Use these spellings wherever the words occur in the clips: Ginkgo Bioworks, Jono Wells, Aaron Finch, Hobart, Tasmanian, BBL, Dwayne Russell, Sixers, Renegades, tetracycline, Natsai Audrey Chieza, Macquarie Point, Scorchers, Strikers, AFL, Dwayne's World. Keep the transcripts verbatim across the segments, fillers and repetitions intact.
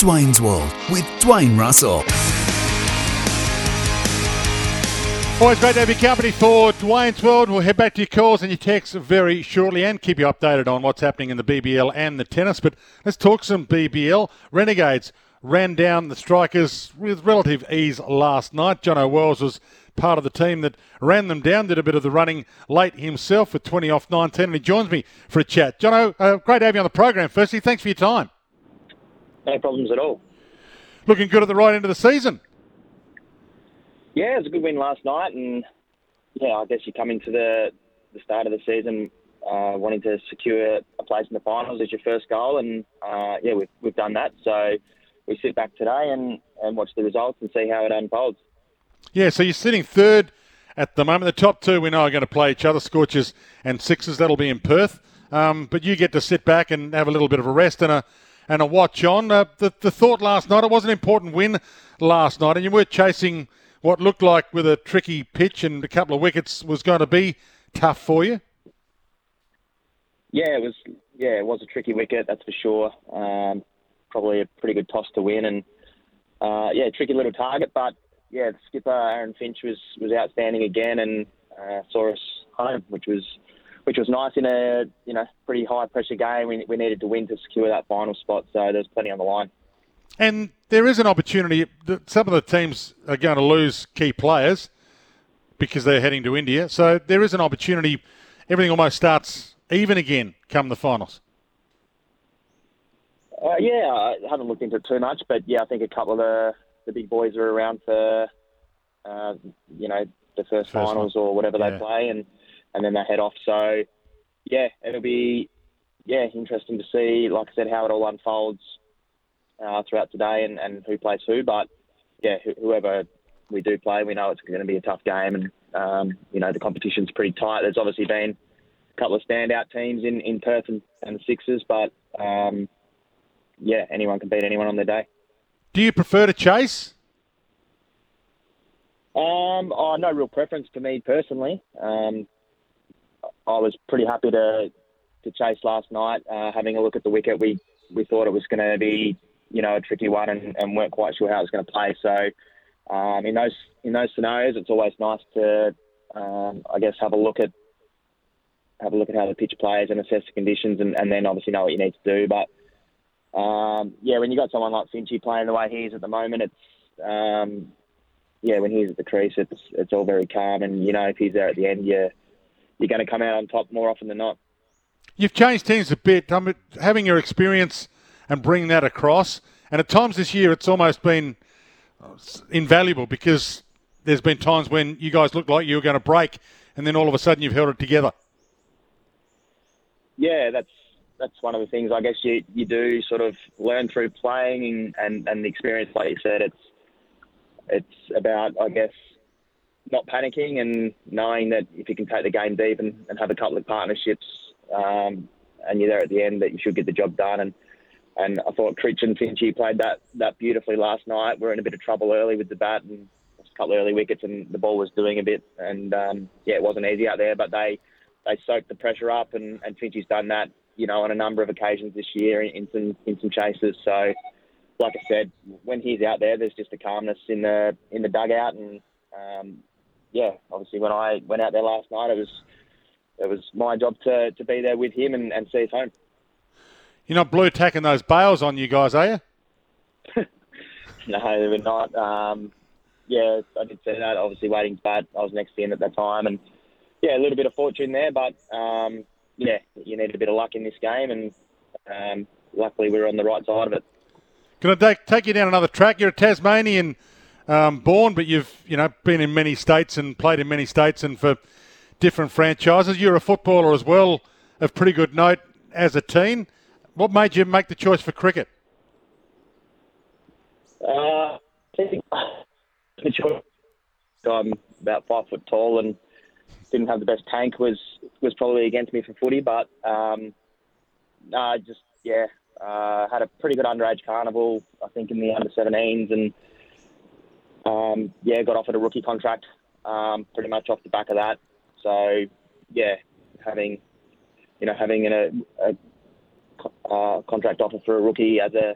Dwayne's World with Dwayne Russell. Always great to have your company for Dwayne's World. We'll head back to your calls and your texts very shortly and keep you updated on what's happening in the B B L and the tennis. But let's talk some B B L. Renegades ran down the Strikers with relative ease last night. Jono Wells was part of the team that ran them down, did a bit of the running late himself with twenty off nineteen, and he joins me for a chat. Jono, uh, great to have you on the program. Firstly, thanks for your time. No problems at all. Looking good at the right end of the season. Yeah, it was a good win last night, and yeah, I guess you come into the the start of the season uh, wanting to secure a place in the finals as your first goal, and uh, yeah, we've we've done that. So we sit back today and, and watch the results and see how it unfolds. Yeah, so you're sitting third at the moment. The top two we know are going to play each other, Scorchers and Sixers. That'll be in Perth, um, but you get to sit back and have a little bit of a rest and a and a watch on. Uh, the the thought last night, it was an important win last night, and you were chasing what looked like with a tricky pitch and a couple of wickets was going to be tough for you. Yeah, it was. Yeah, it was a tricky wicket, that's for sure. Um, probably a pretty good toss to win, and uh, yeah, tricky little target. But yeah, the skipper Aaron Finch was, was outstanding again, and uh, saw us home, which was which was nice in a you know pretty high pressure game. We we needed to win to secure that final spot, so there was plenty on the line. And there is an opportunity that some of the teams are going to lose key players because they're heading to India. So there is an opportunity. Everything almost starts even again come the finals. Uh, yeah, I haven't looked into it too much, but yeah, I think a couple of the, the big boys are around for, uh, you know, the first, first finals one. Or whatever yeah. They play, and, and then they head off. So yeah, it'll be yeah interesting to see, like I said, how it all unfolds Uh, throughout today and, and who plays who, but yeah, wh- whoever we do play, we know it's going to be a tough game, and um, you know the competition's pretty tight. There's obviously been a couple of standout teams in, in Perth and, and the Sixers, but um, yeah, anyone can beat anyone on their day. Do you prefer to chase? Um, oh, no real preference for me personally. Um, I was pretty happy to to chase last night. Uh, having a look at the wicket, we we thought it was going to be, you know, a tricky one, and, and weren't quite sure how it was going to play. So um, in those in those scenarios, it's always nice to, um, I guess, have a look at have a look at how the pitch plays and assess the conditions, and, and then obviously know what you need to do. But um, yeah, when you got someone like Finchy playing the way he is at the moment, it's um, yeah, when he's at the crease, it's it's all very calm, and you know if he's there at the end, you're you're going to come out on top more often than not. You've changed teams a bit. I mean, having your experience and bring that across. And at times this year, it's almost been invaluable because there's been times when you guys looked like you were going to break, and then all of a sudden you've held it together. Yeah, that's that's one of the things I guess you, you do sort of learn through playing and, and, and the experience, like you said. It's it's about, I guess, not panicking and knowing that if you can take the game deep and, and have a couple of partnerships um, and you're there at the end, that you should get the job done. And And I thought Critch and Finchy played that, that beautifully last night. We were in a bit of trouble early with the bat and a couple of early wickets, and the ball was doing a bit. And, um, yeah, it wasn't easy out there, but they, they soaked the pressure up, and, and Finchy's done that, you know, on a number of occasions this year in, in some in some chases. So, like I said, when he's out there, there's just a calmness in the in the dugout. And, um, yeah, obviously when I went out there last night, it was it was my job to, to be there with him and, and see his home. You're not blue tacking those bails on you guys, are you? No, they were not. Um, yeah, I did say that. Obviously, waiting to bat. I was next to him at that time. And, yeah, a little bit of fortune there. But, um, yeah, you need a bit of luck in this game. And um, luckily, we were on the right side of it. Can I take, take you down another track? You're a Tasmanian um, born, but you've you know been in many states and played in many states. And for different franchises. You're a footballer as well, of pretty good note as a teen. What made you make the choice for cricket? Uh, I'm about five foot tall and didn't have the best tank, was was probably against me for footy, but um, I just, yeah, uh, had a pretty good underage carnival, I think, in the under seventeens, and um, yeah, got offered a rookie contract um, pretty much off the back of that. So, yeah, having, you know, having an, a, a uh, contract offer for a rookie as a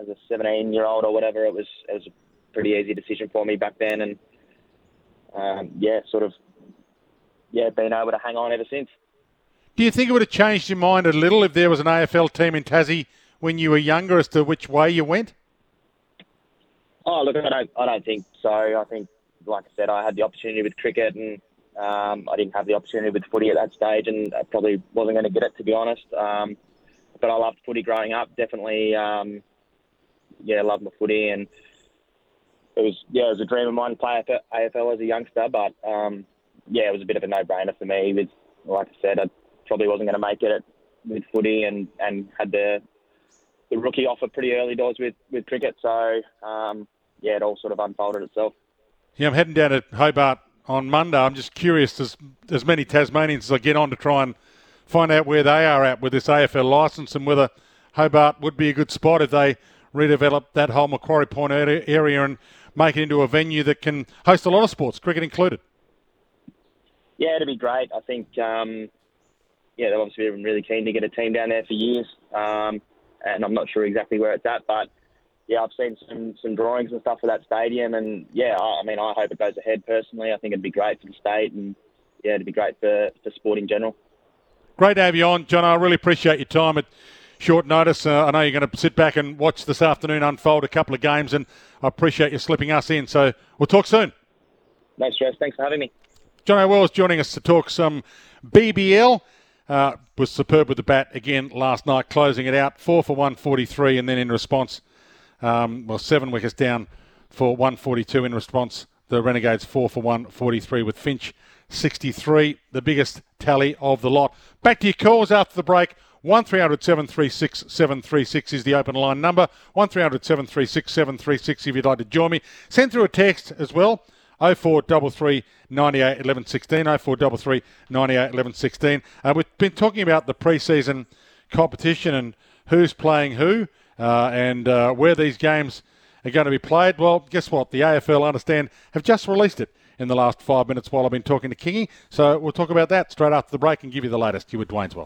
as a seventeen-year-old or whatever, it was, it was a pretty easy decision for me back then. And, um, yeah, sort of, yeah, been able to hang on ever since. Do you think it would have changed your mind a little if there was an A F L team in Tassie when you were younger as to which way you went? Oh, look, I don't, I don't think so. I think, like I said, I had the opportunity with cricket, and um, I didn't have the opportunity with footy at that stage, and I probably wasn't going to get it, to be honest. Um, but I loved footy growing up, definitely. Um, yeah, I loved my footy, and it was yeah, it was a dream of mine to play A F L as a youngster. But um, yeah, it was a bit of a no-brainer for me. With, like I said, I probably wasn't going to make it with footy, and, and had the the rookie offer pretty early doors with, with cricket. So um, yeah, it all sort of unfolded itself. Yeah, I'm heading down to Hobart on Monday. I'm just curious, as as many Tasmanians as I get on, to try and find out where they are at with this A F L licence, and whether Hobart would be a good spot if they redevelop that whole Macquarie Point area and make it into a venue that can host a lot of sports, cricket included. Yeah, it'd be great. I think, um, yeah, they've obviously been really keen to get a team down there for years, um, and I'm not sure exactly where it's at, but yeah, I've seen some, some drawings and stuff for that stadium, and yeah, I, I mean, I hope it goes ahead personally. I think it'd be great for the state, and yeah, it'd be great for, for sport in general. Great to have you on, John. I really appreciate your time at short notice. Uh, I know you're going to sit back and watch this afternoon unfold a couple of games, and I appreciate you slipping us in. So we'll talk soon. No stress. Thanks for having me. Jono Wells joining us to talk some B B L. Uh, was superb with the bat again last night, closing it out four for one forty-three, and then in response, um, well, seven wickets down for one forty-two. In response, the Renegades four for one forty-three with Finch sixty-three, the biggest tally of the lot. Back to your calls after the break. one three hundred seven three six seven three six is the open line number. one three hundred seven three six seven three six if you'd like to join me. Send through a text as well. oh four three three, nine eight, one one one six. oh four three three, nine eight, one one one six. Uh, we've been talking about the pre-season competition and who's playing who uh, and uh, where these games are going to be played. Well, guess what? The A F L, I understand, have just released it in the last five minutes while I've been talking to Kingy. So we'll talk about that straight after the break and give you the latest. You with Dwayne's World.